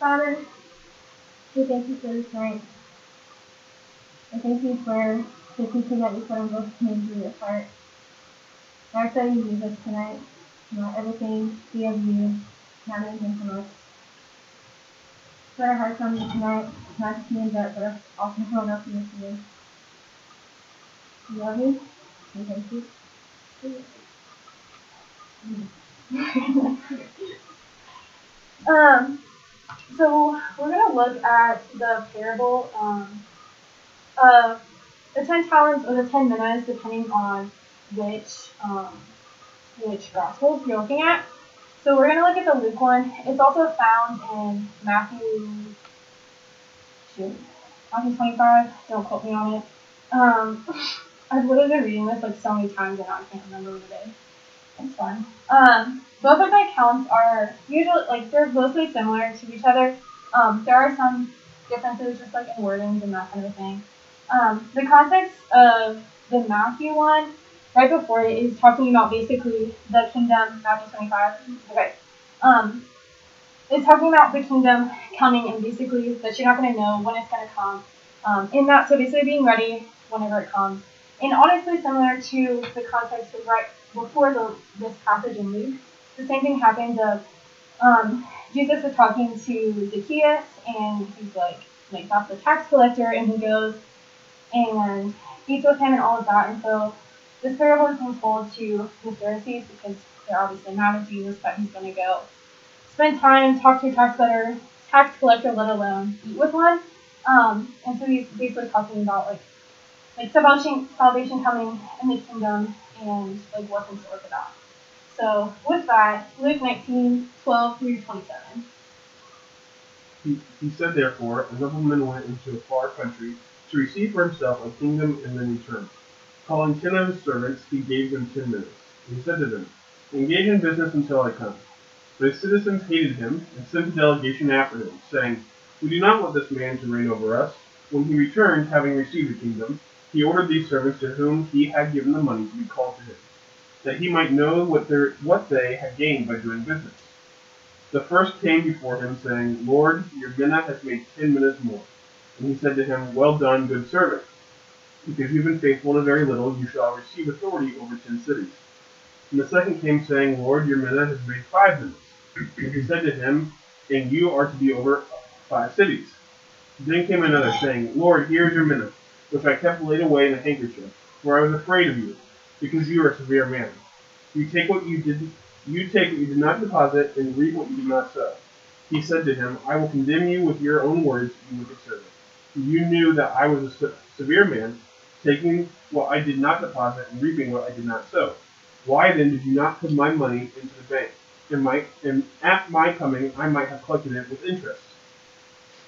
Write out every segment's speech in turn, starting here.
Father, we thank you for this night. I thank you for the teaching that you put on both hands of your heart. I ask that you use us tonight. Let everything be of you, not anything from us. Put our hearts on you tonight, not just me and that, but us also held up in you. We love you. We thank you. So we're going to look at the parable of the 10 talents or the 10 minas, depending on which gospel you're looking at. So we're going to look at the Luke one. It's also found in Matthew 25. Don't quote me on it. I've literally been reading this like so many times that I can't remember what it is. It's fun. Both of the accounts are usually like they're mostly similar to each other. There are some differences just like in wordings and that kind of thing. The context of the Matthew one right before it is talking about basically the kingdom, Matthew 25. Okay. It's talking about the kingdom coming and basically that you're not going to know when it's going to come. In that, so basically being ready whenever it comes. And honestly, similar to the context of right before this passage in Luke, the same thing happened of Jesus was talking to Zacchaeus, and he's like that's the tax collector, and he goes and eats with him and all of that. And so this parable is being told to the Pharisees because they're obviously mad at Jesus that he's going to go spend time, talk to a tax collector, let alone eat with one. And so he's basically talking about like salvation coming in the kingdom and like what's in store for that. So with that, Luke 19:12 through 27. He said, therefore, a nobleman went into a far country to receive for himself a kingdom and then return. Calling 10 of his servants, he gave them 10 minutes. He said to them, engage in business until I come. But his citizens hated him and sent a delegation after him, saying, we do not want this man to reign over us. When he returned, having received the kingdom, he ordered these servants to whom he had given the money to be called to him, that he might know what they had gained by doing business. The first came before him, saying, Lord, your mina has made 10 minas more. And he said to him, well done, good servant. Because you've been faithful in a very little, you shall receive authority over 10 cities. And the second came, saying, Lord, your mina has made 5 minas. And he said to him, and you are to be over 5 cities. Then came another, saying, Lord, here is your mina, which I kept laid away in a handkerchief, for I was afraid of you, because you are a severe man. You take what you did not deposit, and reap what you did not sow. He said to him, I will condemn you with your own words, you wicked servant. You knew that I was a severe man, taking what I did not deposit, and reaping what I did not sow. Why then did you not put my money into the bank? And at my coming I might have collected it with interest.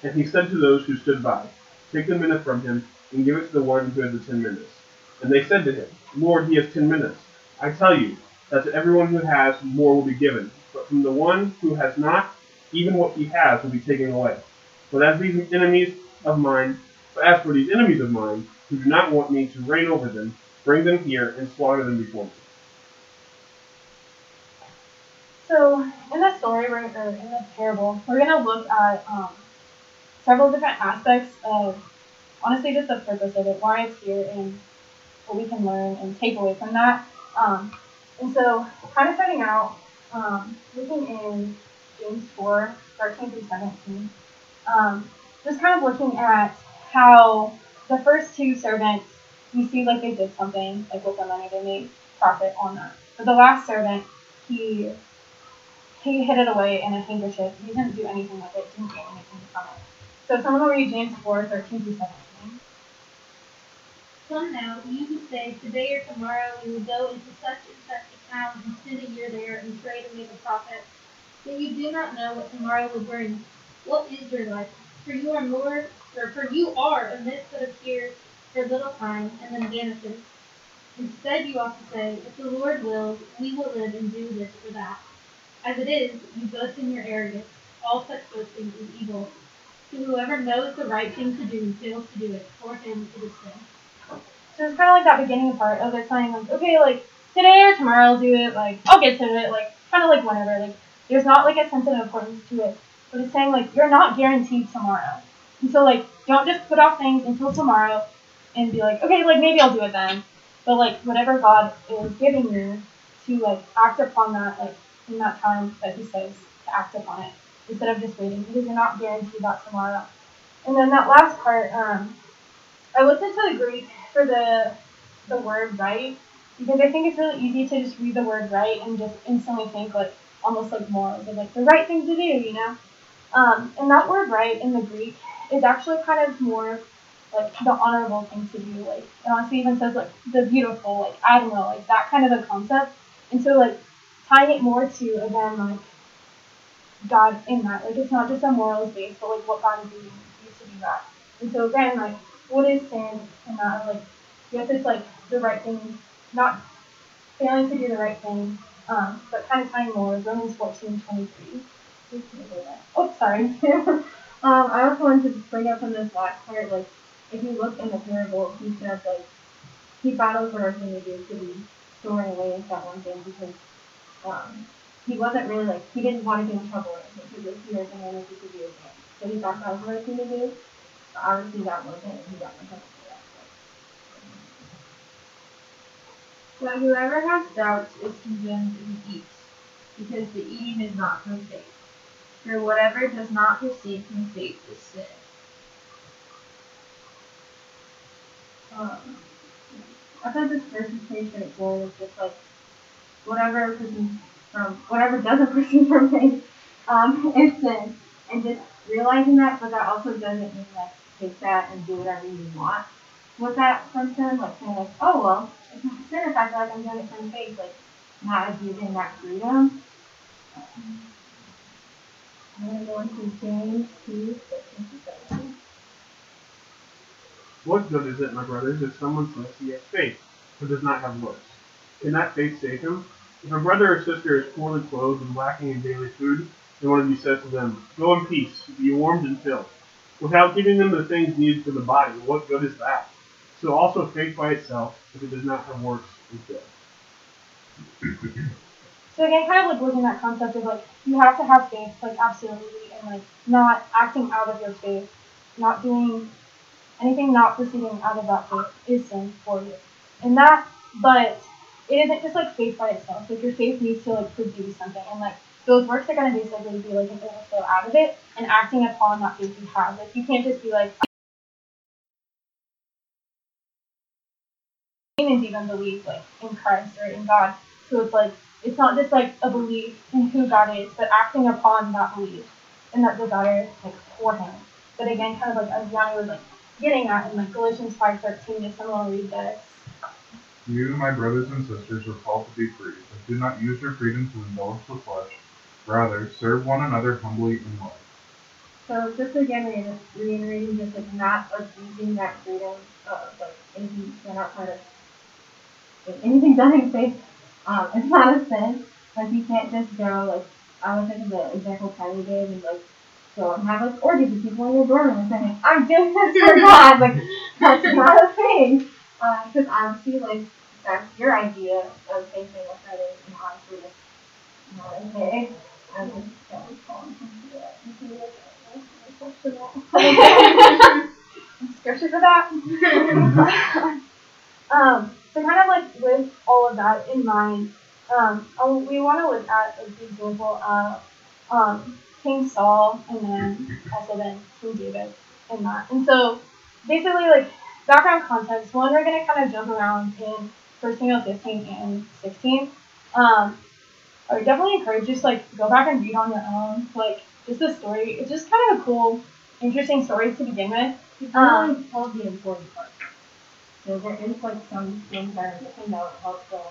And he said to those who stood by, take the mina from him, and give it to the one who has the 10 minas. And they said to him, Lord, he has 10 minas. I tell you, that to everyone who has, more will be given. But from the one who has not, even what he has will be taken away. But as for these enemies of mine, who do not want me to reign over them, bring them here and slaughter them before me. So, in this story, in this parable, we're going to look at several different aspects of, honestly, just the purpose of it, why it's here, and what we can learn and take away from that. And so, kind of starting out, looking in James 4:13 through 17, just kind of looking at how the first two servants, we see like they did something, like with the money they made profit on that. But the last servant, he hid it away in a handkerchief. He didn't do anything with it, didn't gain anything from it. So someone will read James 4:13 through 17. Come now, you who say, today or tomorrow we will go into such and such a town and spend a year there and trade and make a profit. But you do not know what tomorrow will bring. What is your life? For you are a mist that appears for a little time and then vanishes. Instead, you ought to say, if the Lord wills, we will live and do this or that. As it is, you boast in your arrogance. All such boasting is evil. To whoever knows the right thing to do and fails to do it, for him it is sin. So it's kind of like that beginning part of they're saying, like, okay, like, today or tomorrow I'll do it, like, I'll get to it, like, kind of like whenever. Like, there's not, like, a sense of importance to it. but it's saying, like, you're not guaranteed tomorrow. And so, like, don't just put off things until tomorrow and be like, okay, like, maybe I'll do it then. But, like, whatever God is giving you to, like, act upon that, like, in that time that he says to act upon it, instead of just waiting, because you're not guaranteed that tomorrow. And then that last part, I looked into the Greek for the word right, because I think it's really easy to just read the word right and just instantly think, like, almost like morals, and like the right thing to do, you know? And that word right in the Greek is actually kind of more like the honorable thing to do. Like, it honestly even says, like, the beautiful, like, I don't know, like, that kind of a concept. And so, like, tying it more to, again, like, God in that. Like, it's not just a morals base, but, like, what God is doing you to do that. And so, again, like, what is sin in that? Like, yes, it's, like, the right thing, not failing to do the right thing, but kind of tying more with Romans 14:23. Oh, sorry. I also wanted to bring up on this last part, like, if you look in the parable, he says, like, he battles what our human is to be throwing away and that one thing, because he wasn't really, like, he didn't want to get in trouble or anything, because he was a man who could do it. So he thought that was what our human is, but obviously that wasn't, and he got in trouble for that. But whoever has doubts is condemned if he eats, because the eating is not from faith. For whatever does not proceed from faith is sin. I thought this verse was pretty straightforward. It's just like whatever doesn't proceed from faith is sin. And just realizing that, but that also doesn't mean like take that and do whatever you want with that from sin. Like saying like, oh well, it's not sin if I feel like I'm doing it from faith, like not abusing that freedom. I'm going to go into James 2:6-7. What good is it, my brothers, if someone says he has faith, but does not have works? Can that faith save him? If a brother or sister is poorly clothed and lacking in daily food, and one of you says to them, go in peace, be warmed and filled, without giving them the things needed for the body, what good is that? So also faith by itself, if it does not have works, is dead. So again, kind of like looking at that concept of like, you have to have faith, like absolutely, and like not acting out of your faith, not doing anything not proceeding out of that faith is sin for you. And that, but it isn't just like faith by itself. Like your faith needs to like produce something, and like those works are going to basically be like an overflow out of it and acting upon that faith you have. Like you can't just be like, demons even believe like in Christ or in God. So it's like, it's not just like a belief in who God is, but acting upon that belief and that desire like for him. But again, kind of like as Yanni was like getting at in like Galatians 5:13, if someone will read this. You, my brothers and sisters, are called to be free, but do not use your freedom to indulge the flesh. Rather, serve one another humbly in love. So just again reiterating just like not abusing that freedom of like anything done outside of anything done in faith. It's not a sin. Like, you can't just go, like, I was thinking the example Kylie gave, and, like, go and have, like, orgies with people in your dorm and saying, I'm doing this for God. Like, that's not a thing. Because obviously, like, that's your idea of thinking what that is, and honestly, like, not okay. I'm just going to call that. Scripture for that. So kind of like with all of that in mind, we want to look at like, the example of King Saul and then also then King David in that. And so basically like background context, one, we're going to kind of jump around in 1 Samuel 15 and 16. I would definitely encourage just like go back and read on your own, like just the story. It's just kind of a cool, interesting story to begin with. It's really told the important part. So there is like some things that are missing that would help the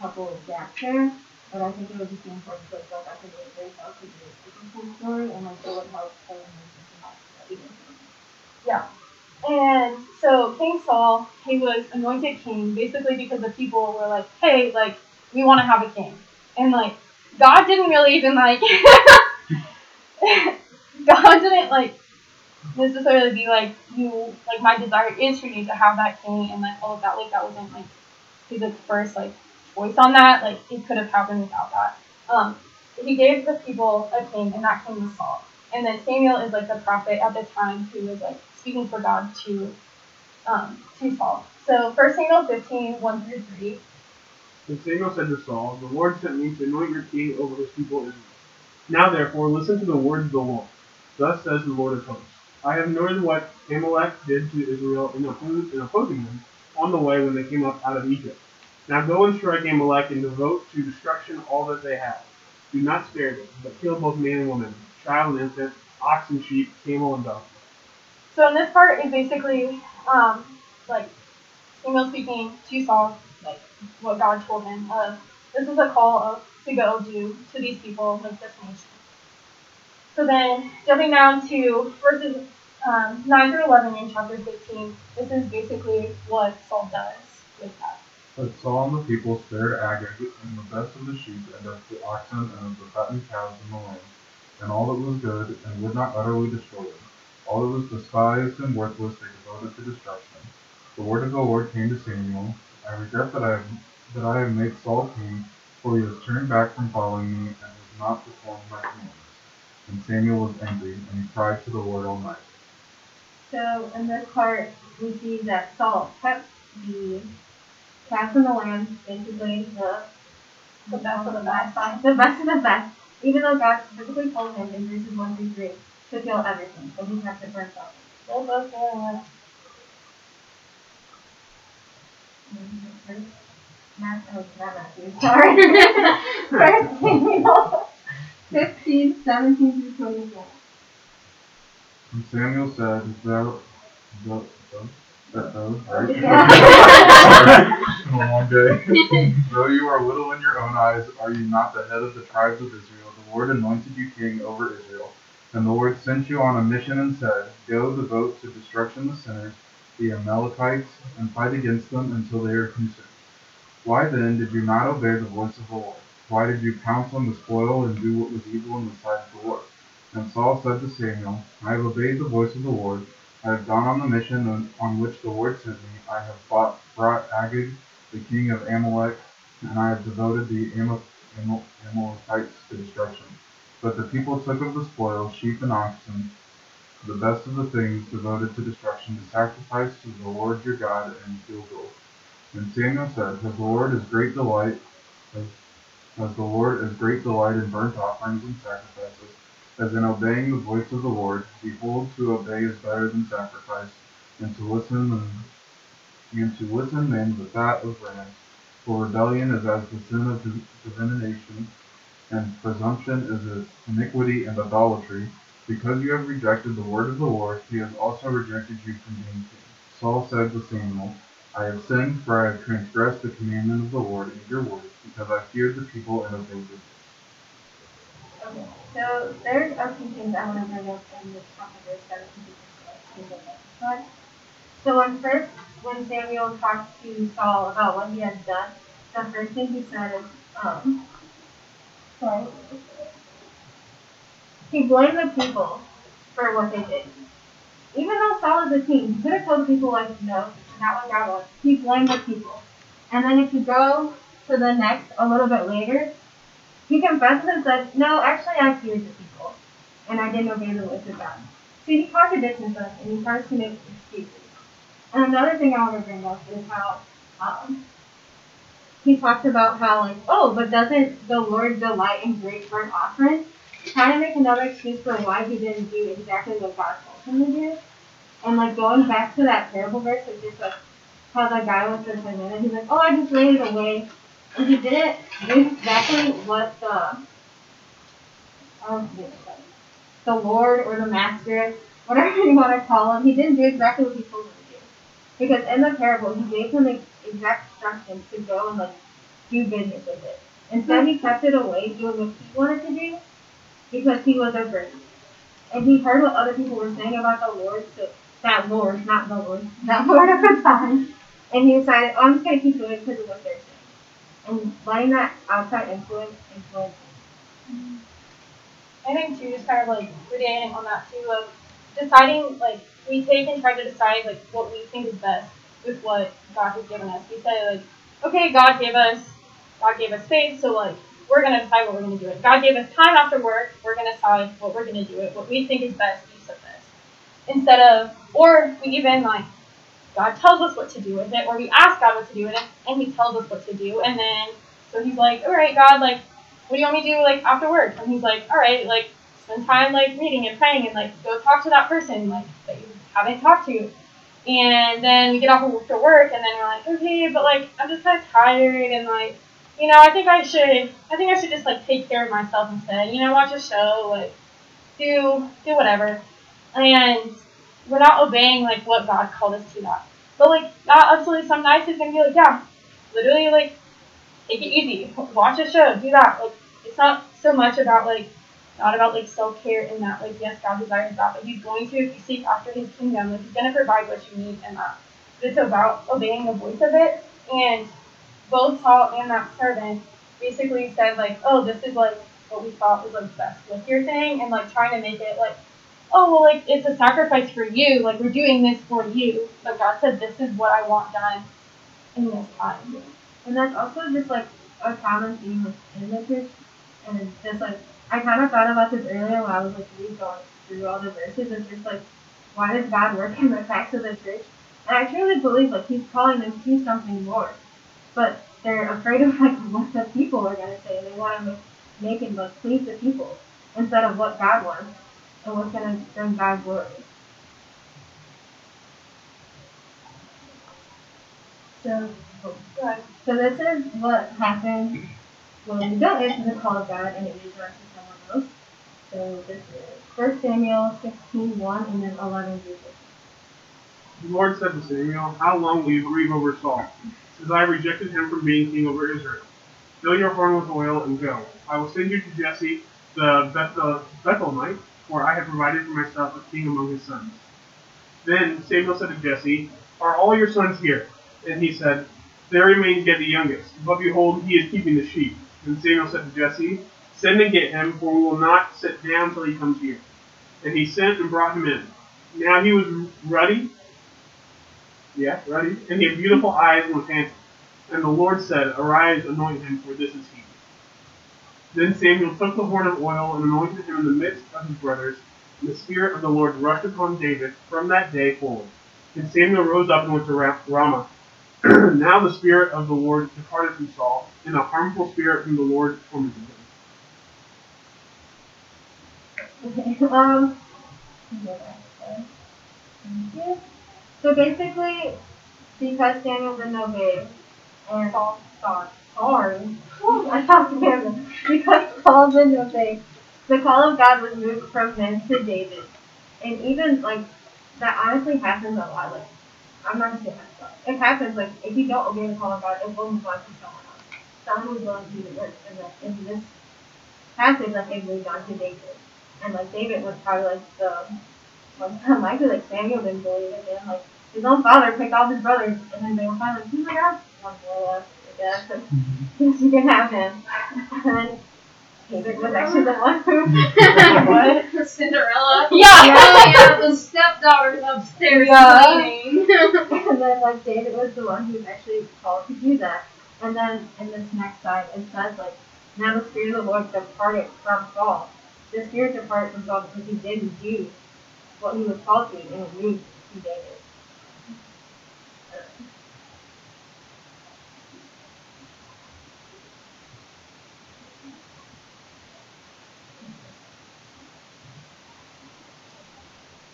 couple gap there, but I think it would just be important to go back and read very well to do the story, and like it would help them to yeah. And so King Saul, he was anointed king basically because the people were like, hey, like we want to have a king, and like God didn't really even like God didn't like necessarily be like you like my desire is for you to have that king and like all of that, like that wasn't like his first like choice on that, like it could have happened without that. He gave the people a king, and that king was Saul. And then Samuel is like the prophet at the time who was like speaking for God to Saul. So 1 Samuel 15, 1-3. And Samuel said to Saul, "The Lord sent me to anoint your king over his people Israel. Now therefore listen to the words of the Lord. Thus says the Lord of hosts, I have noted what Amalek did to Israel in opposing them on the way when they came up out of Egypt. Now go and strike Amalek and devote to destruction all that they have. Do not spare them, but kill both man and woman, child and infant, ox and sheep, camel and donkey." So in this part is basically like Samuel speaking to Saul, like what God told him. This is a call to go do to these people, like this nation. So then jumping down to verses 9-11 in chapter 15, this is basically what Saul does with that. But Saul and the people spared Agag and the best of the sheep and of the oxen and of the fattened cows in the land, and all that was good, and would not utterly destroy it. All that was despised and worthless they devoted to destruction. The word of the Lord came to Samuel, "I regret that I have made Saul king, for he has turned back from following me and has not performed my commands." And Samuel was angry, and he cried to the Lord all night. So in this part, we see that Saul kept the best of the land, basically the best of the best. The best of the best. Even though God specifically told him in verses 1-3 to kill everything, but he kept it for himself. First Samuel 15:17-21. And Samuel said, "Though you are little in your own eyes, are you not the head of the tribes of Israel? The Lord anointed you king over Israel. And the Lord sent you on a mission and said, Go devote to destruction the sinners, the Amalekites, and fight against them until they are consumed. Why then did you not obey the voice of the Lord? Why did you pounce on the spoil and do what was evil in the sight of the Lord?" And Saul said to Samuel, "I have obeyed the voice of the Lord. I have gone on the mission on which the Lord sent me. I have brought Agag, the king of Amalek, and I have devoted the Amalekites to destruction." But the people took of the spoil, sheep and oxen, the best of the things devoted to destruction, to sacrifice to the Lord your God in Gilgal. And Samuel said, As the Lord is great delight in burnt offerings and sacrifices, as in obeying the voice of the Lord, behold, to obey is better than sacrifice, and to listen than the fat of rams. For rebellion is as the sin of divination, and presumption is as iniquity and idolatry. Because you have rejected the word of the Lord, he has also rejected you from being king. Saul said to Samuel, "I have sinned, for I have transgressed the commandment of the Lord and your word, because I feared the people and obeyed them." Okay, so there's a few things I want to bring up in this chapter 17. So when Samuel talked to Saul about what he had done, the first thing he said is, he blamed the people for what they did. Even though Saul is a king, he could have told people like, no, not what God wants. He blamed the people. And then if you go to the next, a little bit later, he confesses and says, no, actually I feared the people, and I didn't obey the voice of God. So he contradicts himself, and he starts to make excuses. And another thing I want to bring up is how he talks about how, like, oh, but doesn't the Lord delight in great burnt offerings? Trying to make another excuse for why he didn't do exactly what God told him to do. And, like, going back to that parable verse, it's just, like, how that guy was just a minute. He's like, oh, I just laid it away. And he didn't do exactly what the Lord or the Master, whatever you want to call him, he didn't do exactly what he told him to do. Because in the parable, he gave him the exact instructions to go and, like, do business with it. Instead, he kept it away, doing what he wanted to do, because he was afraid. And he heard what other people were saying about the Lord, so that Lord at the time. And he decided, oh, I'm just going to keep doing it because of what they're saying. And letting that outside influence. Mm-hmm. I think, too, just kind of, like, reading on that, too, of deciding, like, we take and try to decide, like, what we think is best with what God has given us. We say, like, okay, God gave us faith, so, like, we're going to decide what we're going to do with. God gave us time after work. We're going to decide what we're going to do with, what we think is best use of this. Instead of, or we even like, God tells us what to do with it, or we ask God what to do with it, and he tells us what to do. And then, so he's like, all right, God, like, what do you want me to do, like, after work? And he's like, all right, like, spend time, like, reading and praying and, like, go talk to that person, like, that you haven't talked to. And then we get off of work, and then we're like, okay, but, like, I'm just kind of tired, and, like, you know, I think I should just, like, take care of myself instead, you know, watch a show, like, do whatever. And we're not obeying, like, what God called us to that. But, like, that absolutely, some nights it's going to be like, yeah, literally, like, take it easy, watch a show, do that. Like, it's not so much about, like, not about, like, self-care in that, like, yes, God desires that, but he's going to, if you seek after his kingdom, like, he's going to provide what you need in that. But it's about obeying the voice of it. And both Saul and that servant basically said, like, oh, this is, like, what we thought was, like, best with your thing, and, like, trying to make it, like, oh, well, like, it's a sacrifice for you, like, we're doing this for you, but God said, this is what I want done in this time. And that's also just, like, a common theme within the church, and it's just, like, I kind of thought about this earlier while I was, like, really going through all the verses. It's just, like, why does God work in the facts of the church? And I truly believe, like, he's calling them to something more. But they're afraid of, like, what the people are going to say. They want to make it, like, please the people instead of what God wants and what's going to bring God glory. So this is what happens when we don't answer the call of God and it leads us to someone else. So this is 1 Samuel 16:1 and then 11:6. The Lord said to Samuel, how long will you grieve over Saul, since I rejected him from being king over Israel? Fill your horn with oil and go. I will send you to Jesse the Bethlehemite, for I have provided for myself a king among his sons. Then Samuel said to Jesse, are all your sons here? And he said, there remains yet the youngest, but behold, he is keeping the sheep. And Samuel said to Jesse, send and get him, for we will not sit down till he comes here. And he sent and brought him in. Now he was ruddy, and he had beautiful eyes and was handsome. And the Lord said, arise, anoint him, for this is he. Then Samuel took the horn of oil and anointed him in the midst of his brothers, and the Spirit of the Lord rushed upon David from that day forward. And Samuel rose up and went to Ramah. Now the Spirit of the Lord departed from Saul, and a harmful spirit from the Lord tormented him. Okay, so basically, because Samuel didn't obey, and because Saul didn't obey, the call of God was moved from him to David. And even, like, that honestly happens a lot. Like, I'm not saying that stuff. It happens, like, if you don't obey the call of God, it will move on to someone else. Someone who's willing to do the work. And, like, in this passage, like, it moved on to David. And, like, David was probably, like, likely Samuel didn't believe it. And, like, his own father picked all his brothers, and then they were finally like, oh my God, one boy left, I guess, and you can have him. And then David was actually the one who, what? Cinderella. Yeah, the stepdaughters upstairs cleaning. And then, like, David was the one who was actually called to do that. And then in this next slide, it says, like, now the Spirit of the Lord departed from Saul. The Spirit departed from Saul because he didn't do what he was called to, and it moved to David.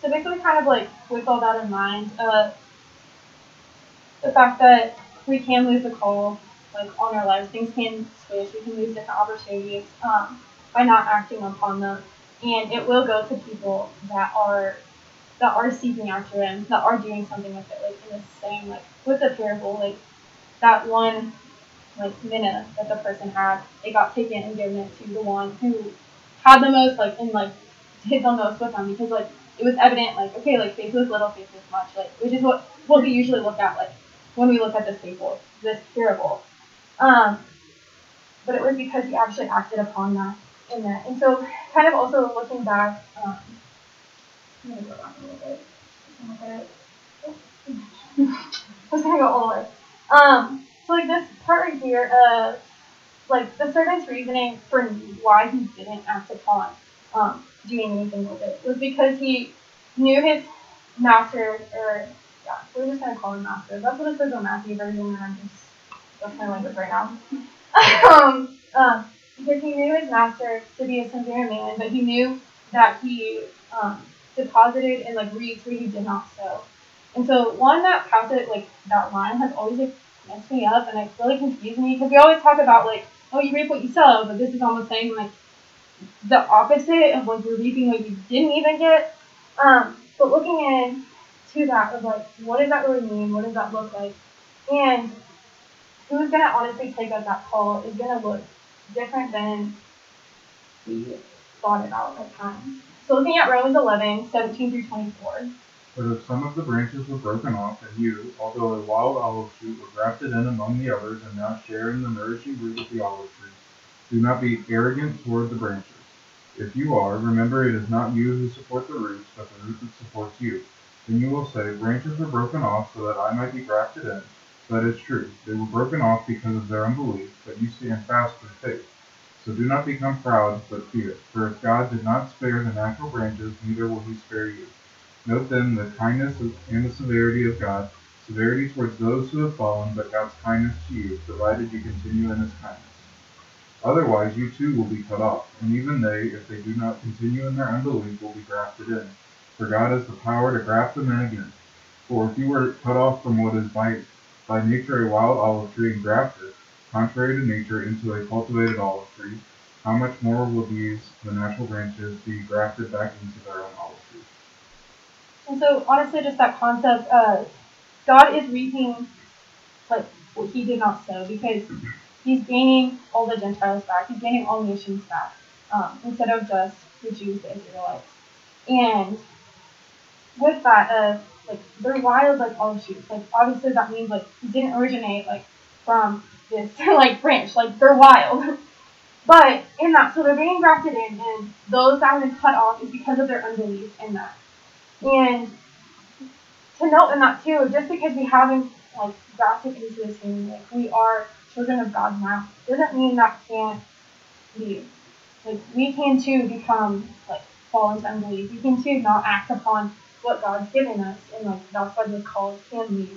So basically, kind of, like, with all that in mind, the fact that we can lose the call, like, on our lives, things can switch, we can lose different opportunities by not acting upon them, and it will go to people that are seeking after him, that are doing something with it, like, in the same, like, with the parable, like, that one, like, mina that the person had, it got taken and given it to the one who had the most, like, and, like, did the most with them, because, like, it was evident, like, okay, like, faith was little, faith was much, like, which is what we usually look at, like, when we look at this parable. But it was because he actually acted upon that in that. And so, kind of also looking back, I'm going to go back a little bit. I was going to go all the way. So, like, this part right here, like the servant's reasoning for why he didn't act upon doing anything with it was because he knew his master, or we're just gonna call him master. That's what it says on Matthew version, and that's my language right now. Because he knew his master to be a sincere man, but he knew that he deposited and like reaped where he did not sow. And so one, that passage, like that line, has always like messed me up, and it's really confused me because we always talk about like, oh, you reap what you sow, but this is almost saying like the opposite of like you're reaping what you didn't even get. But looking in to that of like, what does that really mean? What does that look like? And who's gonna honestly take up that call is gonna look different than we thought about at times. So looking at Romans 11:17-24. But if some of the branches were broken off, and you, although a wild olive shoot, were grafted in among the others, and now share in the nourishing root of the olive tree, do not be arrogant toward the branches. If you are, remember it is not you who support the roots, but the root that supports you. Then you will say, branches were broken off so that I might be grafted in. That is true. They were broken off because of their unbelief, but you stand fast in faith. So do not become proud, but fear. For if God did not spare the natural branches, neither will he spare you. Note then the kindness and the severity of God, severity towards those who have fallen, but God's kindness to you, provided you continue in his kindness. Otherwise you too will be cut off, and even they, if they do not continue in their unbelief, will be grafted in. For God has the power to graft them in again. For if you were cut off from what is by nature a wild olive tree and grafted, contrary to nature, into a cultivated olive tree, how much more will these, the natural branches, be grafted back into their own olive tree? And so, honestly, just that concept of God is reaping like what he did not sow, because he's gaining all the Gentiles back, he's gaining all nations back, instead of just the Jews, the Israelites. And with that, like they're wild like olive shoots. Like obviously that means like he didn't originate like from this like branch. Like they're wild. But in that, so they're being grafted in, and those that have been cut off is because of their unbelief in that. And to note in that too, just because we haven't like grafted into this thing, like we are children of God now, doesn't mean that can't leave. Like we can too become like fall into unbelief. We can too not act upon what God's given us, and like that's why those calls can lead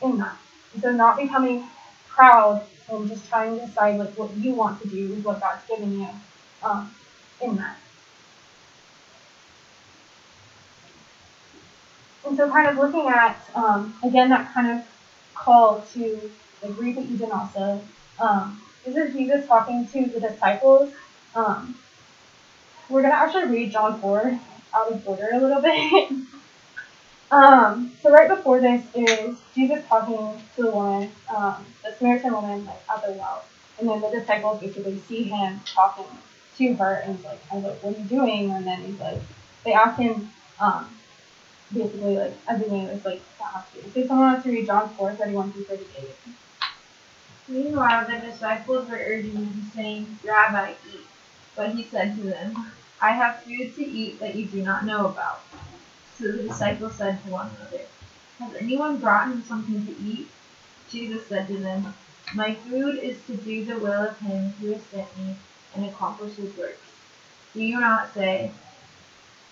in that. And so not becoming proud and just trying to decide like what you want to do with what God's given you in that. And so kind of looking at again that kind of call to like read what you did not sow. This is Jesus talking to the disciples. We're gonna actually read John 4. Out of order a little bit. So right before this is Jesus talking to the woman, the Samaritan woman, like at the well, and then the disciples basically see him talking to her, and he's like, "I'm like, what are you doing?" And then he's like, they ask him, basically like at the beginning, it's like, so someone wants to read John 4:31-38. Meanwhile, the disciples were urging him, saying, "Rabbi, eat." But he said to them, "I have food to eat that you do not know about." So the disciples said to one another, "Has anyone brought him something to eat?" Jesus said to them, "My food is to do the will of him who has sent me and accomplish his works. Do you not say,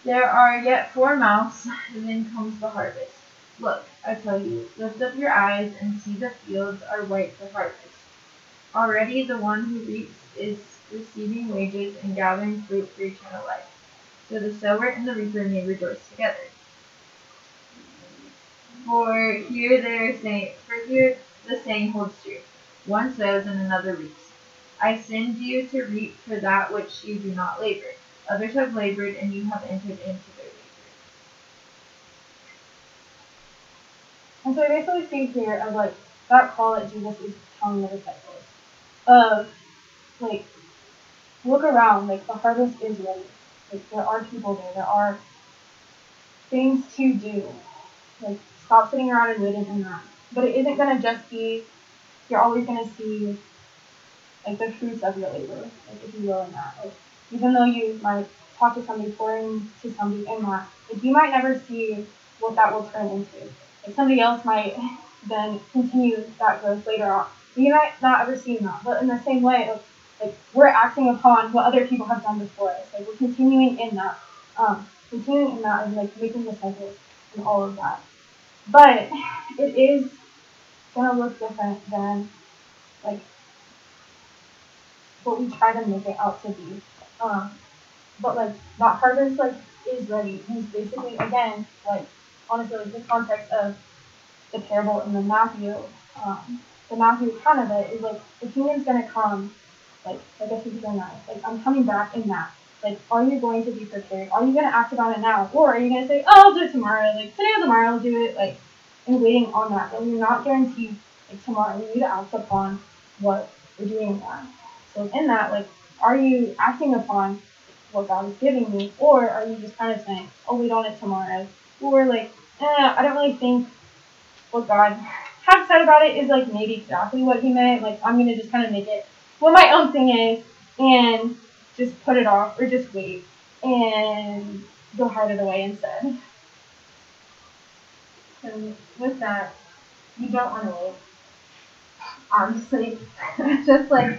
'There are yet 4 months, and then comes the harvest'? Look, I tell you, lift up your eyes and see the fields are white for harvest. Already the one who reaps is receiving wages and gathering fruit for eternal life, so the sower and the reaper may rejoice together. For here the saying holds true: one sows and another reaps. I send you to reap for that which you do not labor. Others have labored, and you have entered into their labor." And so I basically see here of like that call that Jesus is telling the disciples of like, look around, like the harvest is ready. Like there are people there, there are things to do. Like stop sitting around and waiting in that. But it isn't gonna just be, you're always gonna see like the fruits of your labor, like if you will in that. Like even though you might talk to somebody, pour into somebody in that, like you might never see what that will turn into. Like somebody else might then continue that growth later on. we might not ever see that, but in the same way, like we're acting upon what other people have done before us. Like we're continuing in that, and like making disciples and all of that. But it is gonna look different than like what we try to make it out to be. But like that harvest like is ready. He's basically again like honestly like the context of the parable in the Matthew. The Matthew account of it is like the kingdom's gonna come. Like I guess you could say that. Like I'm coming back in that. Like, are you going to be prepared? Are you going to act about it now? Or are you going to say, oh, I'll do it tomorrow. Like, today or tomorrow I'll do it. Like, and waiting on that. Like, you're not guaranteed, like, tomorrow. You need to act upon what you're doing in that. So in that, like, are you acting upon what God is giving you? Or are you just kind of saying, I'll wait on it tomorrow? Or, like, I don't really think what God had said about it is, like, maybe exactly what he meant. Like, I'm going to just kind of make it what my own thing is. And just put it off or just wait and go hide it away instead. And with that, you don't want to wait. Honestly, just like,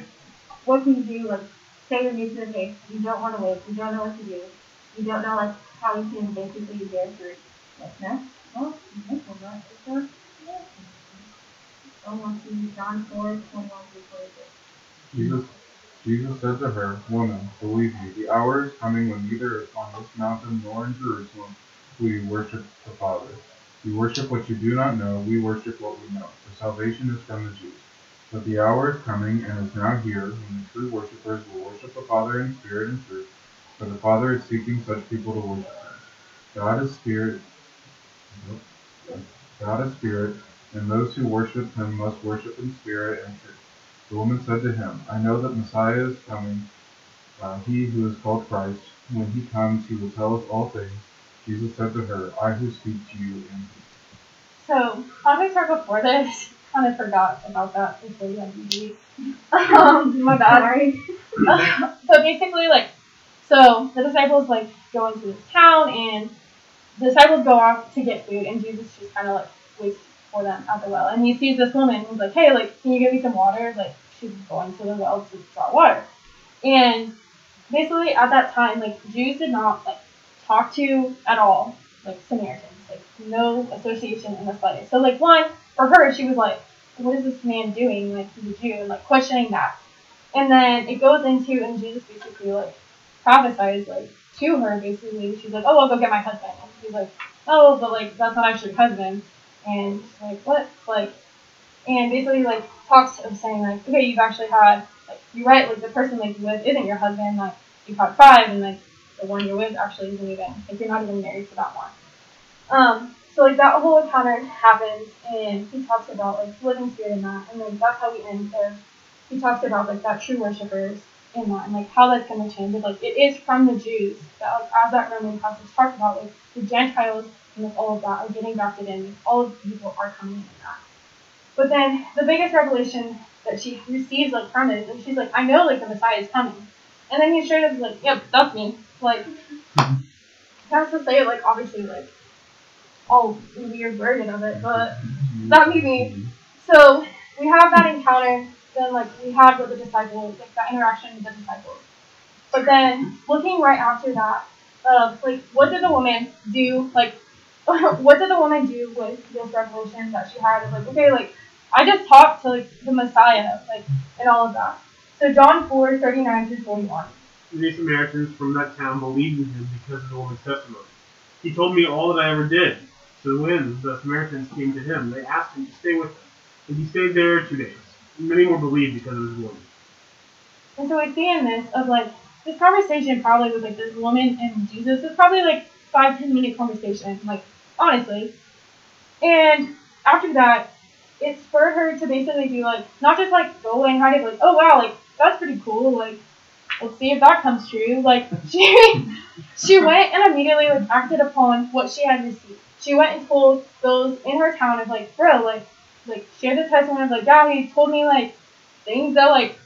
what can you do? Like, say you're new to the faith. You don't want to wait. You don't know what to do. You don't know like how you can basically bear fruit. Like, no? Oh, no, not this one. I want to John 4:21-26. Jesus said to her, Woman, believe me, the hour is coming when neither on this mountain nor in Jerusalem will you worship the Father. You worship what you do not know, we worship what we know, for salvation is from the Jews. But the hour is coming and is now here when the true worshippers will worship the Father in spirit and truth, for the Father is seeking such people to worship him. God is spirit, and those who worship him must worship in spirit and truth. The woman said to him, I know that Messiah is coming, he who is called Christ. When he comes, he will tell us all things. Jesus said to her, I who speak to you am he. So, context right before this, kind of forgot about that before you had to my bad. Sorry. So basically, like, so the disciples, like, go into this town, and the disciples go off to get food, and Jesus just kind of, like, waits for them at the well, and he sees this woman, and he's like, hey, like, can you give me some water? Like, she's going to the well to draw water. And basically at that time, like, Jews did not, like, talk to at all, like, Samaritans, like, no association in the slightest. So, like, one, for her, she was like, what is this man doing? Like, he's a Jew, and, like, questioning that. And then it goes into, and Jesus basically, like, prophesies, like, to her, basically. She's like, oh, I'll go get my husband. And he's like, oh, but, like, that's not actually husband. And she's like, what? Like, and basically, like, talks of saying, like, okay, you've actually had, like, you're right, like, the person, like, you with isn't your husband, like, you've had 5, and, like, the one you're with actually isn't even, like, you're not even married to that one. So, like, that whole encounter happens, and he talks about, like, living spirit in that, and, like, that's how we end there. He talks about, like, that true worshipers in that, and, like, how that's going to change. But, like, it is from the Jews that, like, as that Roman passage talked about, like, the Gentiles and with all of that, are getting adopted in, and all of the people are coming in that. But then, the biggest revelation that she receives, like, from it, and she's like, I know, like, the Messiah is coming. And then he straight up is like, yep, that's me. Like, that's to say, like, obviously, like, all the weird burden of it, but that may be. So, we have that encounter, then, like, we had with the disciples, like, that interaction with the disciples. But then, looking right after that, like, what did the woman do, like, what did the woman do with this revelation that she had of, like, okay, like, I just talked to, like, the Messiah, like, and all of that. So John 4:39-41. The Samaritans from that town believed in him because of the woman's testimony. He told me all that I ever did. So when the Samaritans came to him, they asked him to stay with them. And he stayed there 2 days. And many more believed because of his woman. And so I see in this of, like, this conversation probably with, like, this woman and Jesus is probably, like, 5-10 minute conversation, like, honestly. And after that, it spurred her to basically be like, not just like go away and hide it, like, oh wow, like, that's pretty cool, like, let's see if that comes true. Like, she went and immediately, like, acted upon what she had received. She went and told those in her town of, like, bro, like she had this testimony of, like, yeah, he told me, like, things that, like,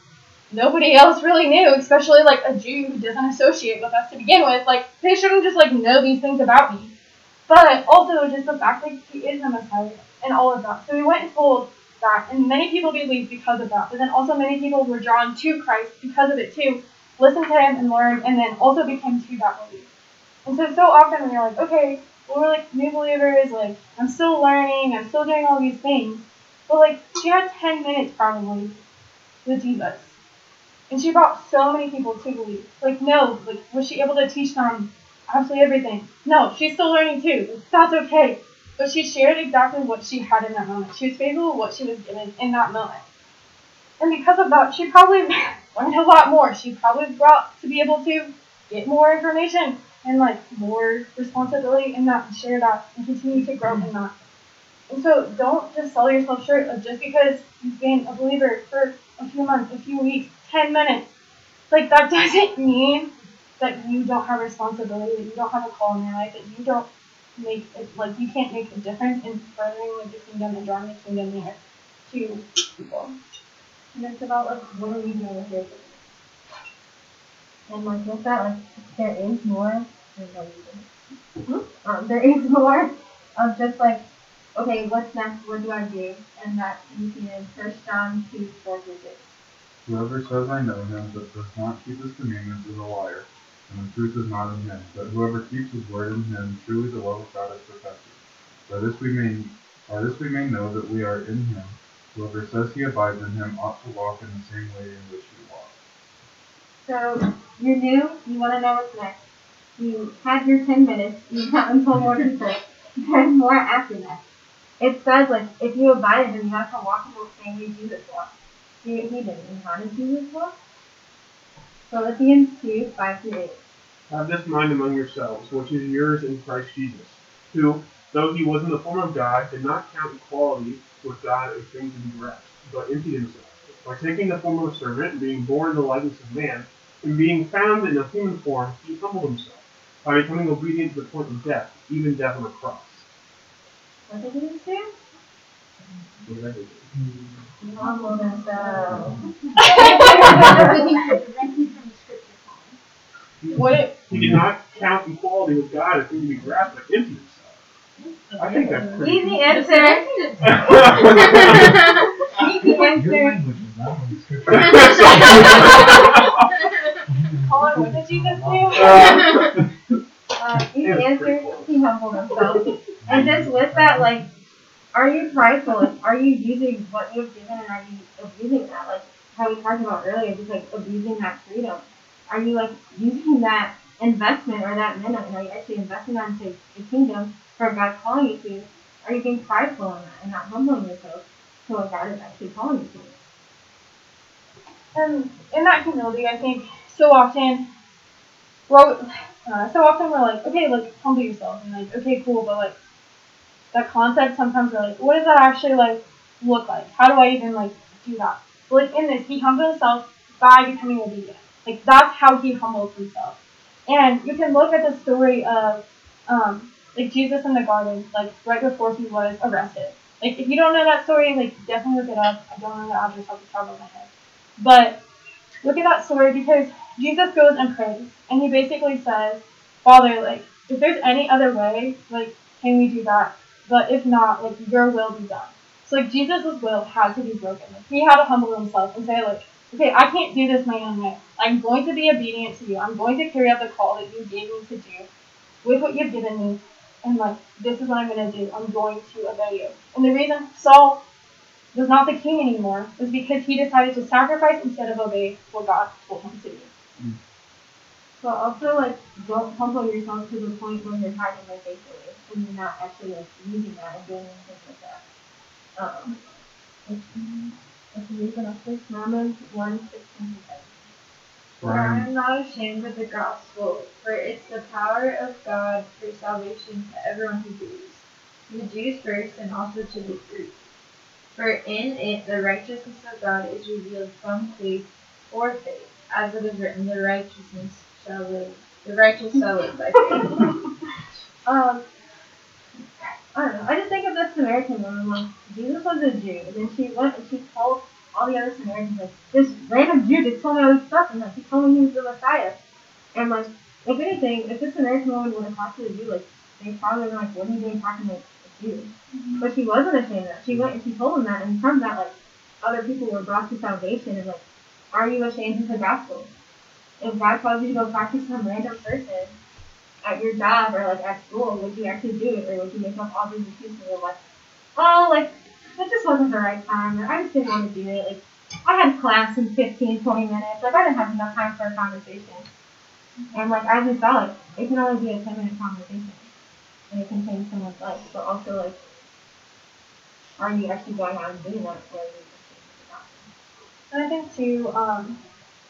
nobody else really knew, especially, like, a Jew who doesn't associate with us to begin with. Like, they shouldn't just, like, know these things about me. But also, just the fact that, like, he is the Messiah and all of that. So we went and told that, and many people believed because of that, but then also many people were drawn to Christ because of it too, listened to him and learned, and then also became to that belief. And so often we are like, okay, well, we're like new believers, like I'm still learning, I'm still doing all these things, but like she had 10 minutes probably with Jesus, and she brought so many people to believe. Like no, like was she able to teach them absolutely everything? No, she's still learning too. Like, that's okay. But she shared exactly what she had in that moment. She was faithful with what she was given in that moment. And because of that, she probably learned a lot more. She probably got to be able to get more information and like more responsibility in that and share that and continue to grow in that. And so don't just sell yourself short of just because you've been a believer for a few months, a few weeks, 10 minutes. Like that doesn't mean that you don't have responsibility, that you don't have a call in your life, that you don't make it, like you can't make a difference in furthering like the kingdom and drawing the kingdom near to people. And it's about like what are we doing with this? And like with that, like there is more. There is more of just like, okay, what's next? What do I do? And that you see in 1 John 2:4-6. Whoever says I know him but does not keep his commandments is a liar, and the truth is not in him. But whoever keeps his word in him, truly the love of God is perfected. By this we may know that we are in him. Whoever says he abides in him ought to walk in the same way in which he walked. So you're new, you want to know what's next. You had your 10 minutes, you have until morning service. There's more after that. It says like if you abide in him, you have to walk in the same way Jesus walked. He didn't. And how did Jesus walk? Philippians 2:5-8. Have this mind among yourselves, which is yours in Christ Jesus, who, though he was in the form of God, did not count equality with God a thing to be grasped, but emptied himself, by taking the form of a servant, being born in the likeness of man, and being found in a human form, he humbled himself, by becoming obedient to the point of death, even death on the cross. What did he do? He humbled himself. He did not count equality with God as thing to be grasped, but empty himself. I think that's pretty easy cool. Easy answer. Your language is not on the scripture. Colin, what did Jesus do? Easy answer. Cool. He humbled himself. And just with that, like, are you prideful? Like, are you using what you've given, and are you abusing that? Like how we talked about earlier, just like abusing that freedom. Are you like using that investment or that minute? And are you actually investing that into the kingdom for God's calling you to? Are you being prideful in that and not humbling yourself to what God is actually calling you to? And in that humility, I think so often we're like, okay, like humble yourself, and like, okay, cool, but like that concept sometimes we're like, what does that actually like look like? How do I even like do that? But like in this, he humbled himself by becoming obedient. Like, that's how he humbled himself. And you can look at the story of, like, Jesus in the garden, like, right before he was arrested. Like, if you don't know that story, like, definitely look it up. I don't know the address off the top of my head. But look at that story because Jesus goes and prays. And he basically says, Father, like, if there's any other way, like, can we do that? But if not, like, your will be done. So, like, Jesus' will had to be broken. Like, he had to humble himself and say, like, okay, I can't do this my own way. I'm going to be obedient to you. I'm going to carry out the call that you gave me to do with what you've given me. And, like, this is what I'm going to do. I'm going to obey you. And the reason Saul was not the king anymore was because he decided to sacrifice instead of obey what God told him to do. But also, like, don't humble yourself to the point where you're hiding my faith away and you're not actually, like, using that and doing anything like that. If you read Romans 1:16-17. For I am not ashamed of the gospel, for it's the power of God for salvation to everyone who believes, to the Jews first and also to the Greeks. For in it the righteousness of God is revealed from faith for faith, as it is written, the righteous shall live by faith. I don't know. I just think of the Samaritan woman. Like, Jesus was a Jew, and she went and she told all the other Samaritans, like, this random Jew just told me all this stuff, and like, he told me he was the Messiah. And like, if anything, if this Samaritan woman would have talked to the Jew, like, they probably were like, what are you doing talking to Jews. But she wasn't ashamed of that. She went and she told them that, and from that, like, other people were brought to salvation. And, like, are you ashamed of the gospel? If God calls you to go talk to some random person at your job or, like, at school, would you actually do it? Or would you make up all these excuses and, like, oh, like, it just wasn't the right time, or I just didn't want to do it. Like, I had class in 15, 20 minutes. Like, I didn't have enough time for a conversation. And, like, I just felt like it can only be a 10-minute conversation. And it can change someone's life. But also, like, are you actually going out and doing that? Or are you just not? And I think, too,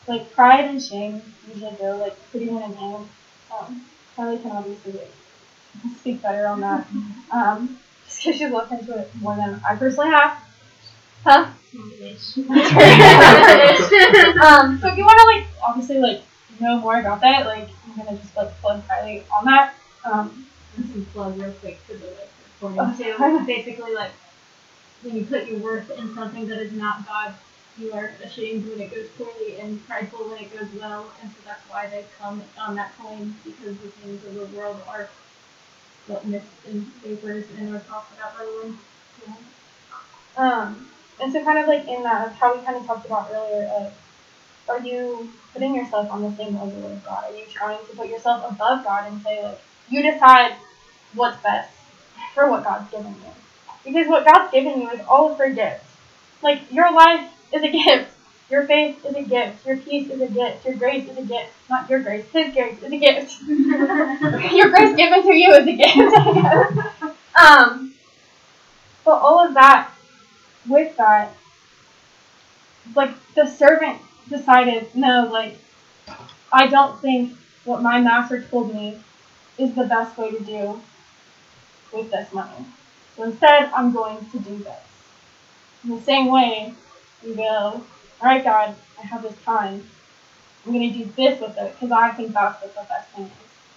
like, pride and shame usually go, like, pretty hand in hand. Kylie can obviously, like, speak better on that. Just because she's looked into it more than I personally have. Huh? So if you want to, like, obviously, like, know more about that, like, I'm going to just, like, plug Kylie on that. This is plug real quick for the, like, recording, too. Basically, like, when you put your worth in something that is not God, you are ashamed when it goes poorly and prideful when it goes well, and so that's why they come on that coin, because the things of the world are whatness and vapors, and are talked about earlier. Yeah. And so kind of, like, in that, like, how we kind of talked about earlier, like, are you putting yourself on the same level as God? Are you trying to put yourself above God and say, like, you decide what's best for what God's given you? Because what God's given you is all of her gifts. Like, your life is a gift. Your faith is a gift. Your peace is a gift. Your grace is a gift. Not your grace. His grace is a gift. Your grace given to you is a gift, I guess. But all of that, with that, like, the servant decided, no, like, I don't think what my master told me is the best way to do with this money. So instead, I'm going to do this. In the same way, you go, alright, God, I have this time. I'm going to do this with it because I think that's what the best thing is.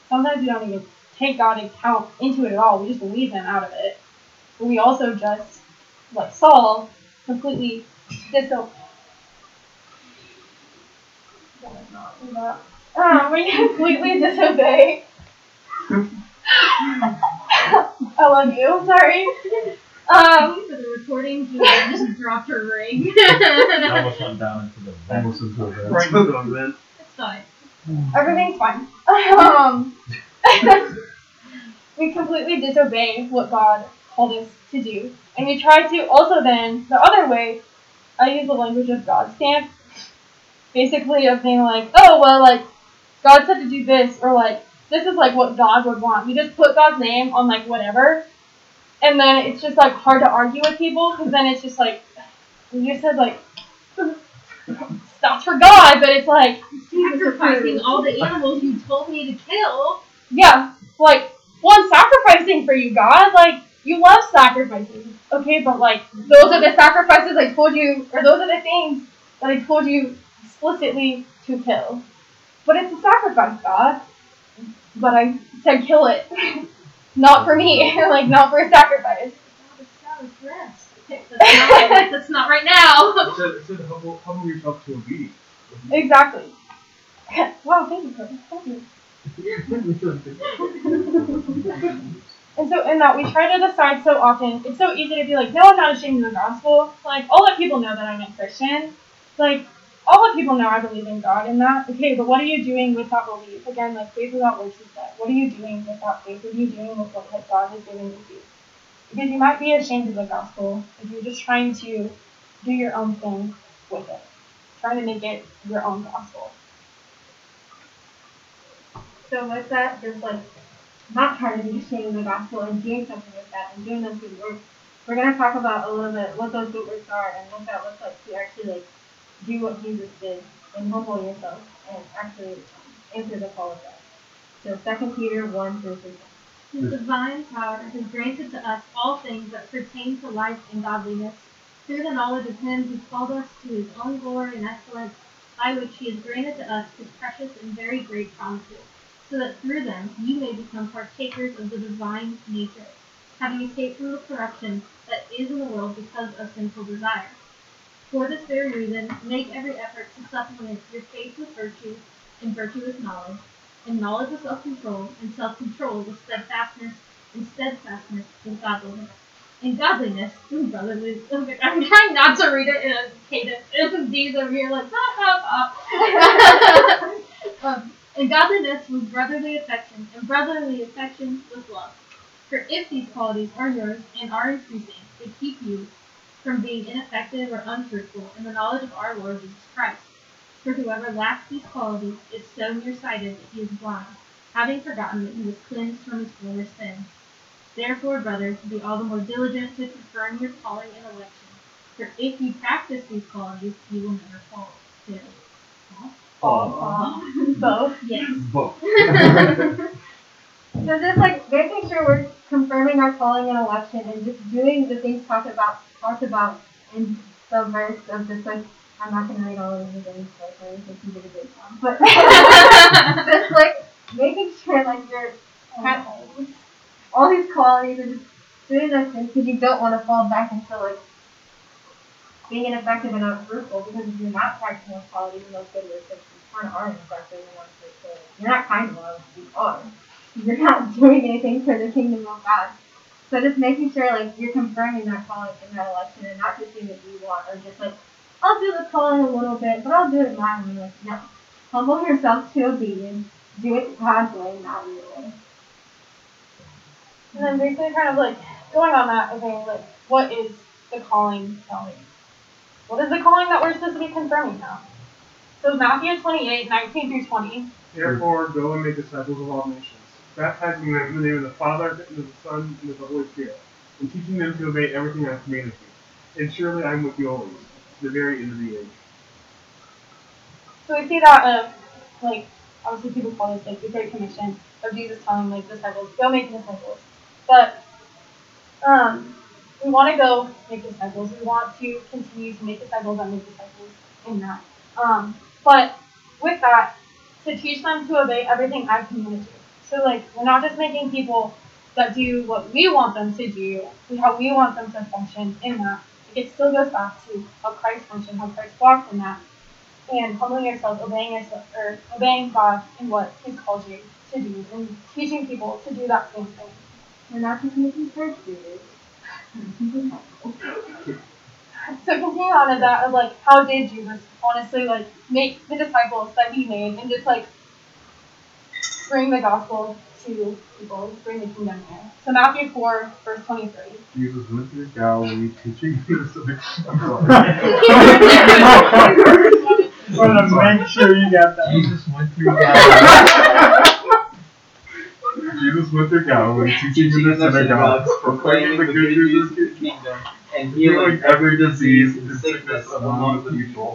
Sometimes we don't even take God account into it at all. We just leave him out of it. But we also just, like Saul, completely disobeyed. We completely disobey. I love you. Sorry. For the recording, Julie just dropped her ring. I almost went down into the vent. Right into the vent. It's fine. Everything's fine. We completely disobey what God told us to do, and we try to also then the other way. I use the language of God's stamp. Basically of being like, oh, well, like, God said to do this, or, like, this is, like, what God would want. We just put God's name on, like, whatever, and then it's just, like, hard to argue with people, because then it's just, like, you just said, like, that's for God, but it's, like, sacrificing all the animals you told me to kill. Yeah, like, well, I'm sacrificing for you, God, like, you love sacrifices. Okay, but, like, those are the sacrifices I told you, or those are the things that I told you explicitly to kill. But it's a sacrifice, God. But I said kill it. Not for me. Like, not for a sacrifice. That's not right now. It said humble yourself to obedience. Exactly. Wow, thank you, Chris. Thank you. And so in that, we try to decide so often. It's so easy to be like, no, I'm not ashamed of the gospel. Like, all the people know that I'm a Christian. Like, all the people know I believe in God in that. Okay, but what are you doing with that belief? Again, like, faith without works is dead. What are you doing with that faith? What are you doing with what God has given you? Because you might be ashamed of the gospel if you're just trying to do your own thing with it. Trying to make it your own gospel. So with that, just, like, not trying to be ashamed of the gospel and doing something with that and doing those good works, we're going to talk about a little bit what those good works are and what that looks like to actually, like, do what Jesus did and humble yourself and actually answer the call of God. So 2 Peter 1:3. His divine power has granted to us all things that pertain to life and godliness through the knowledge of him who called us to his own glory and excellence, by which he has granted to us his precious and very great promises, so that through them you may become partakers of the divine nature, having escaped from the corruption that is in the world because of sinful desire. For this very reason, make every effort to supplement your faith with virtue, and virtue with knowledge, and knowledge with self-control, and self-control with steadfastness, and steadfastness and godliness. And godliness and brotherly. I'm trying not to read it in a cadence. It's just these over here like, and godliness with brotherly affection, and brotherly affection with love. For if these qualities are yours and are increasing, they keep you from being ineffective or unfruitful in the knowledge of our Lord Jesus Christ. For whoever lacks these qualities is so nearsighted that he is blind, having forgotten that he was cleansed from his former sins. Therefore, brothers, be all the more diligent to confirm your calling and election. For if you practice these qualities, you will never fall. Both. Yes. Both. So just like making sure we're confirming our calling and election, and just doing the things talked about in the verse of just like, I'm not going to read all of these things, but I think you did a good job. But just like making sure like you're all these qualities and just doing those things because you don't want to fall back into like being ineffective and unfruitful, because if you're not practicing those qualities and those good works, you kind of are ineffective and unfruitful. You're not kind of love, you are. You're not doing anything for the kingdom of God. So just making sure like you're confirming that calling in that election and not just doing what you want, or just like, I'll do the calling a little bit, but I'll do it my way. Like, no. Humble yourself to obedience. Do it God's way, not your way. And then basically kind of like going on that, okay, like what is the calling telling? What is the calling that we're supposed to be confirming now? So Matthew 28:19-20. Therefore, go and make disciples of all nations, baptizing them in the name of the Father, and of the Son, and of the Holy Spirit, and teaching them to obey everything I have commanded you. And surely I am with you always, to the very end of the age. So we see that, like, obviously people call this, like, the Great Commission of Jesus telling, like, disciples, go make disciples. But, we want to go make disciples. We want to continue to make disciples and make disciples in that. But with that, to teach them to obey everything I've commanded you. So, like, we're not just making people that do what we want them to do, how we want them to function in that. Like, it still goes back to how Christ functioned, how Christ walked in that, and humbling yourself, obeying God in what He's called you to do, and teaching people to do that same thing. We're not just making church do this. So continue on to that of, like, how did Jesus honestly, like, make the disciples that He made, and just, like, bring the gospel to people, bring the kingdom there. So Matthew 4:23. Jesus went through Galilee teaching them. I'm sorry. Make sure you got that. Jesus went through Galilee teaching in the synagogues, proclaiming the good news of the kingdom, and healing every disease and sickness among the people.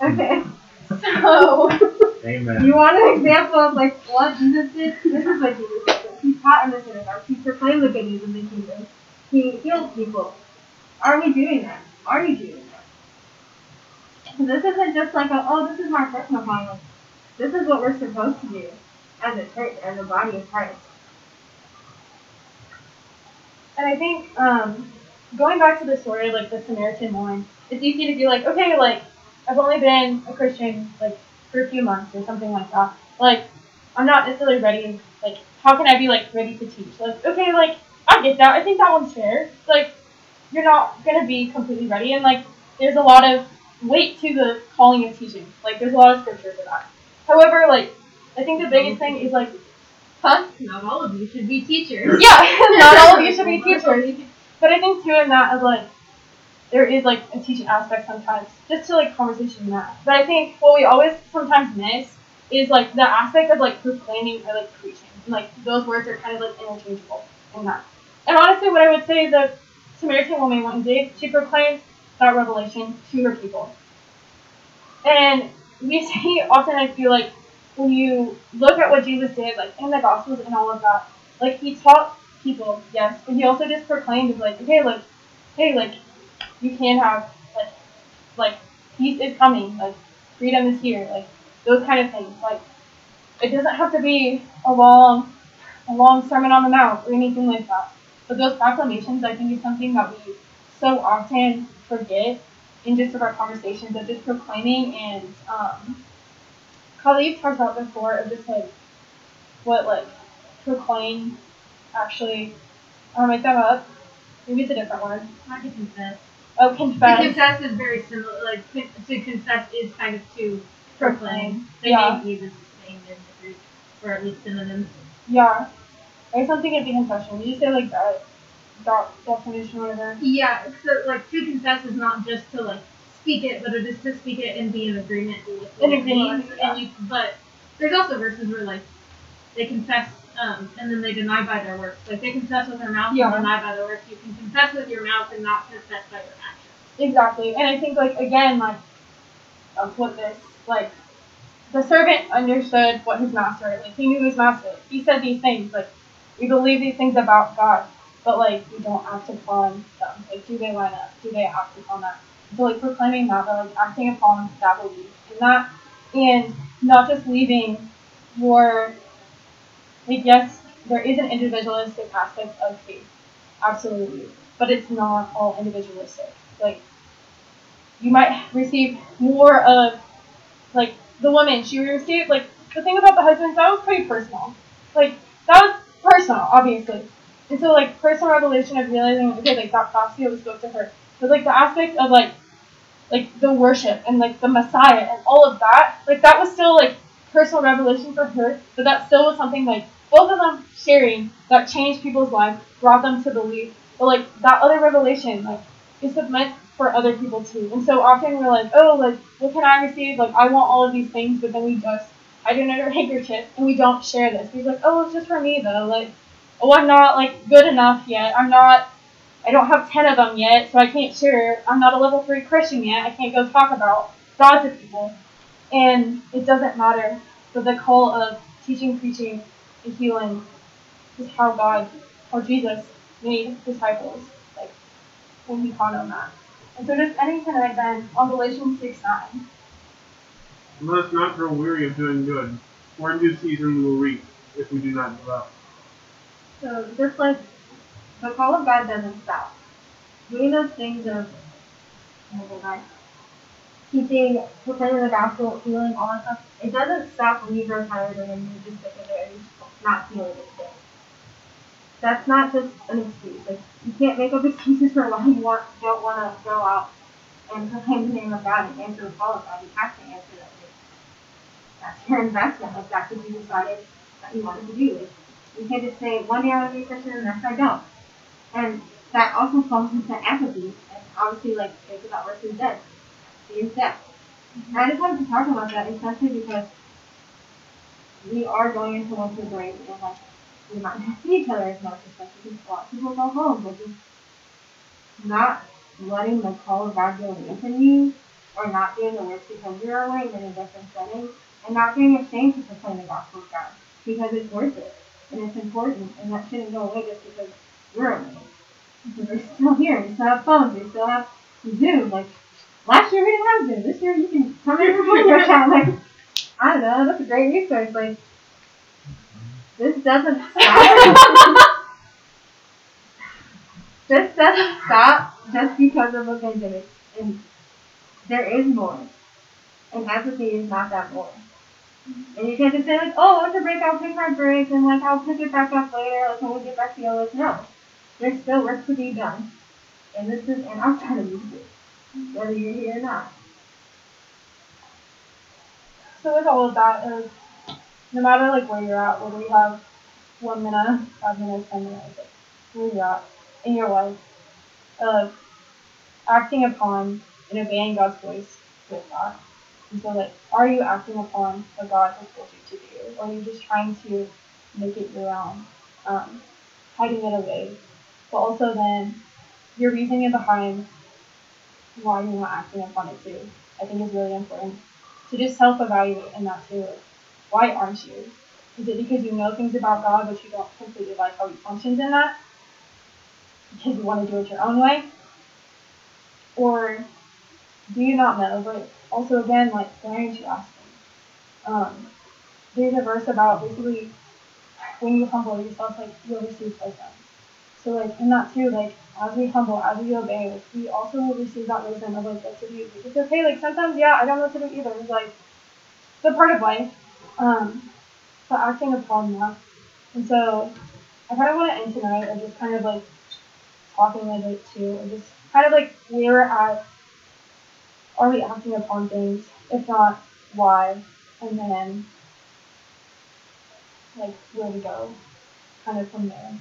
Okay. So... Amen. You want an example of, like, what Jesus did? This is what Jesus did. He taught in the synagogue. He proclaimed the good news of the kingdom. He healed people. Are we doing that? Are you doing that? So this isn't just like, this is my personal calling. This is what we're supposed to do as a church, as a body of Christ. And I think, going back to the story of, like, the Samaritan woman, it's easy to be like, okay, like, I've only been a Christian, like, for a few months or something like that. Like, I'm not necessarily ready. Like, how can I be, like, ready to teach? Like, okay, like, I get that. I think that one's fair. Like, you're not going to be completely ready. And, like, there's a lot of weight to the calling of teaching. Like, there's a lot of scripture for that. However, like, I think the biggest thing is, like, not all of you should be teachers. Yeah, not all of you should be teachers. But I think, too, in that is, like, there is, like, a teaching aspect sometimes, just to, like, conversation in that. But I think what we always sometimes miss is, like, the aspect of, like, proclaiming or, like, preaching. And, like, those words are kind of, like, interchangeable in that. And honestly, what I would say is that Samaritan woman went and did, she proclaimed that revelation to her people. And we see often, I feel like, when you look at what Jesus did, like, in the Gospels and all of that, like, He taught people, yes, but He also just proclaimed, like, okay, like, hey, like, you can have, like, peace is coming, like, freedom is here, like, those kind of things. Like, it doesn't have to be a long Sermon on the Mount or anything like that. But those proclamations, I think, is something that we so often forget in just of our conversations of just proclaiming. And, Kylie talked about before of just, like, what, like, proclaim actually, I make that up. Maybe it's a different word. I can confess. Oh, confess. To confess is very similar. Like, to confess is kind of to proclaim. They may use the same in the Greek, or at least synonyms. Yeah. I guess I'm thinking of the confession. Did you say, like, that definition or whatever? Yeah. So, like, to confess is not just to, like, speak it, but it is to speak it and be in agreement with it. But there's also verses where, like, they confess and then they deny by their works. Like, they confess with their mouth and deny by their works. You can confess with your mouth and not confess by your actions. Exactly. And I think, like, again, like, that's what this, like, the servant understood what his master, like, he knew his master. He said these things, like, we believe these things about God, but, like, we don't act upon them. Like, do they line up? Do they act upon that? So, like, proclaiming that, but, like, acting upon that belief. And not just leaving your... Like, yes, there is an individualistic aspect of faith, absolutely, but it's not all individualistic. Like, you might receive more of, like, the woman, she received, like, the thing about the husbands, that was pretty personal. Like, that was personal, obviously. And so, like, personal revelation of realizing, okay, like, that prophecy that was spoke to her. But, like, the aspect of, like, the worship and, like, the Messiah and all of that, like, that was still, like, personal revelation for her, but that still was something, like, both of them sharing that changed people's lives, brought them to believe. But, like, that other revelation, like, is meant for other people too. And so often we're like, oh, like, what can I receive? Like, I want all of these things, but then we just hide it under a handkerchief and we don't share this. We're like, oh, it's just for me though. Like, oh, I'm not, like, good enough yet. I don't have 10 of them yet, so I can't share. I'm not a level 3 Christian yet. I can't go talk about God to people. And it doesn't matter, but the call of teaching, preaching, and healing is how God, or Jesus, made disciples, like, when he called on that. And so just ending tonight then on Galatians 6:9. Let us not grow weary of doing good, for in due season we will reap, if we do not give up. So just like the call of God doesn't stop. Doing those things of keeping, proclaiming the gospel, healing, all that stuff, it doesn't stop when you grow tired and then you're just sick of it and you're not feeling it. That's not just an excuse. Like, you can't make up excuses for why you don't want to go out and proclaim the name of God and answer the call of God. You have to answer that. That's your investment. Like, that's what you decided that you wanted to do. Like, you can't just say, one day I want to be a Christian and the next I don't. And that also falls into apathy. And obviously, like, it's about worse than dead. In depth. And I just wanted to talk about that, especially because we are going into winter break and, like, we might not see each other as much, especially because a lot of people go home, but just not letting the call of God go within you, or not doing the works because you're away in a different setting, and not being ashamed to proclaim the gospel of God, because it's worth it, and it's important, and that shouldn't go away just because we're away. Because we're still here, we still have phones, we still have Zoom, like, last year we didn't have Zoom. This year you can come in for your chat. Like, I don't know. That's a great resource. Like, this doesn't stop. This doesn't stop just because of a pandemic. And there is more. And apathy is not that more. And you can't just say, like, oh, it's a break. I'll take my break. And, like, I'll pick it back up later. Like, when we get back together. Like, no. There's still work to be done. And I'm trying to use it, whether you're here or not. So with all of that, is no matter, like, where you're at, whether you have 1 minute, 5 minutes, 10 minutes, like, where you're at in your life, of acting upon and obeying God's voice with that. And so, like, are you acting upon what God has told you to do, or are you just trying to make it your own, hiding it away? But also then, your reasoning behind why you're not acting upon it too, I think, is really important to just self-evaluate in that too. Why aren't you? Is it because you know things about God but you don't completely like how He functions in that? Because you want to do it your own way? Or do you not know? But also, again, like, daring to ask Him. There's a verse about basically when you humble yourself, like, you'll receive wisdom. So, like, in that too, like, as we humble, as we obey, like, we also will receive that wisdom of, like, what to do. It's okay, like, sometimes, yeah, I don't know what to do either. It's, like, it's a part of life. But acting upon that And so I kind of want to end tonight by just kind of like talking a bit too, and just kind of like where we're at. Are we acting upon things? If not, why? And then like where we go kind of from there.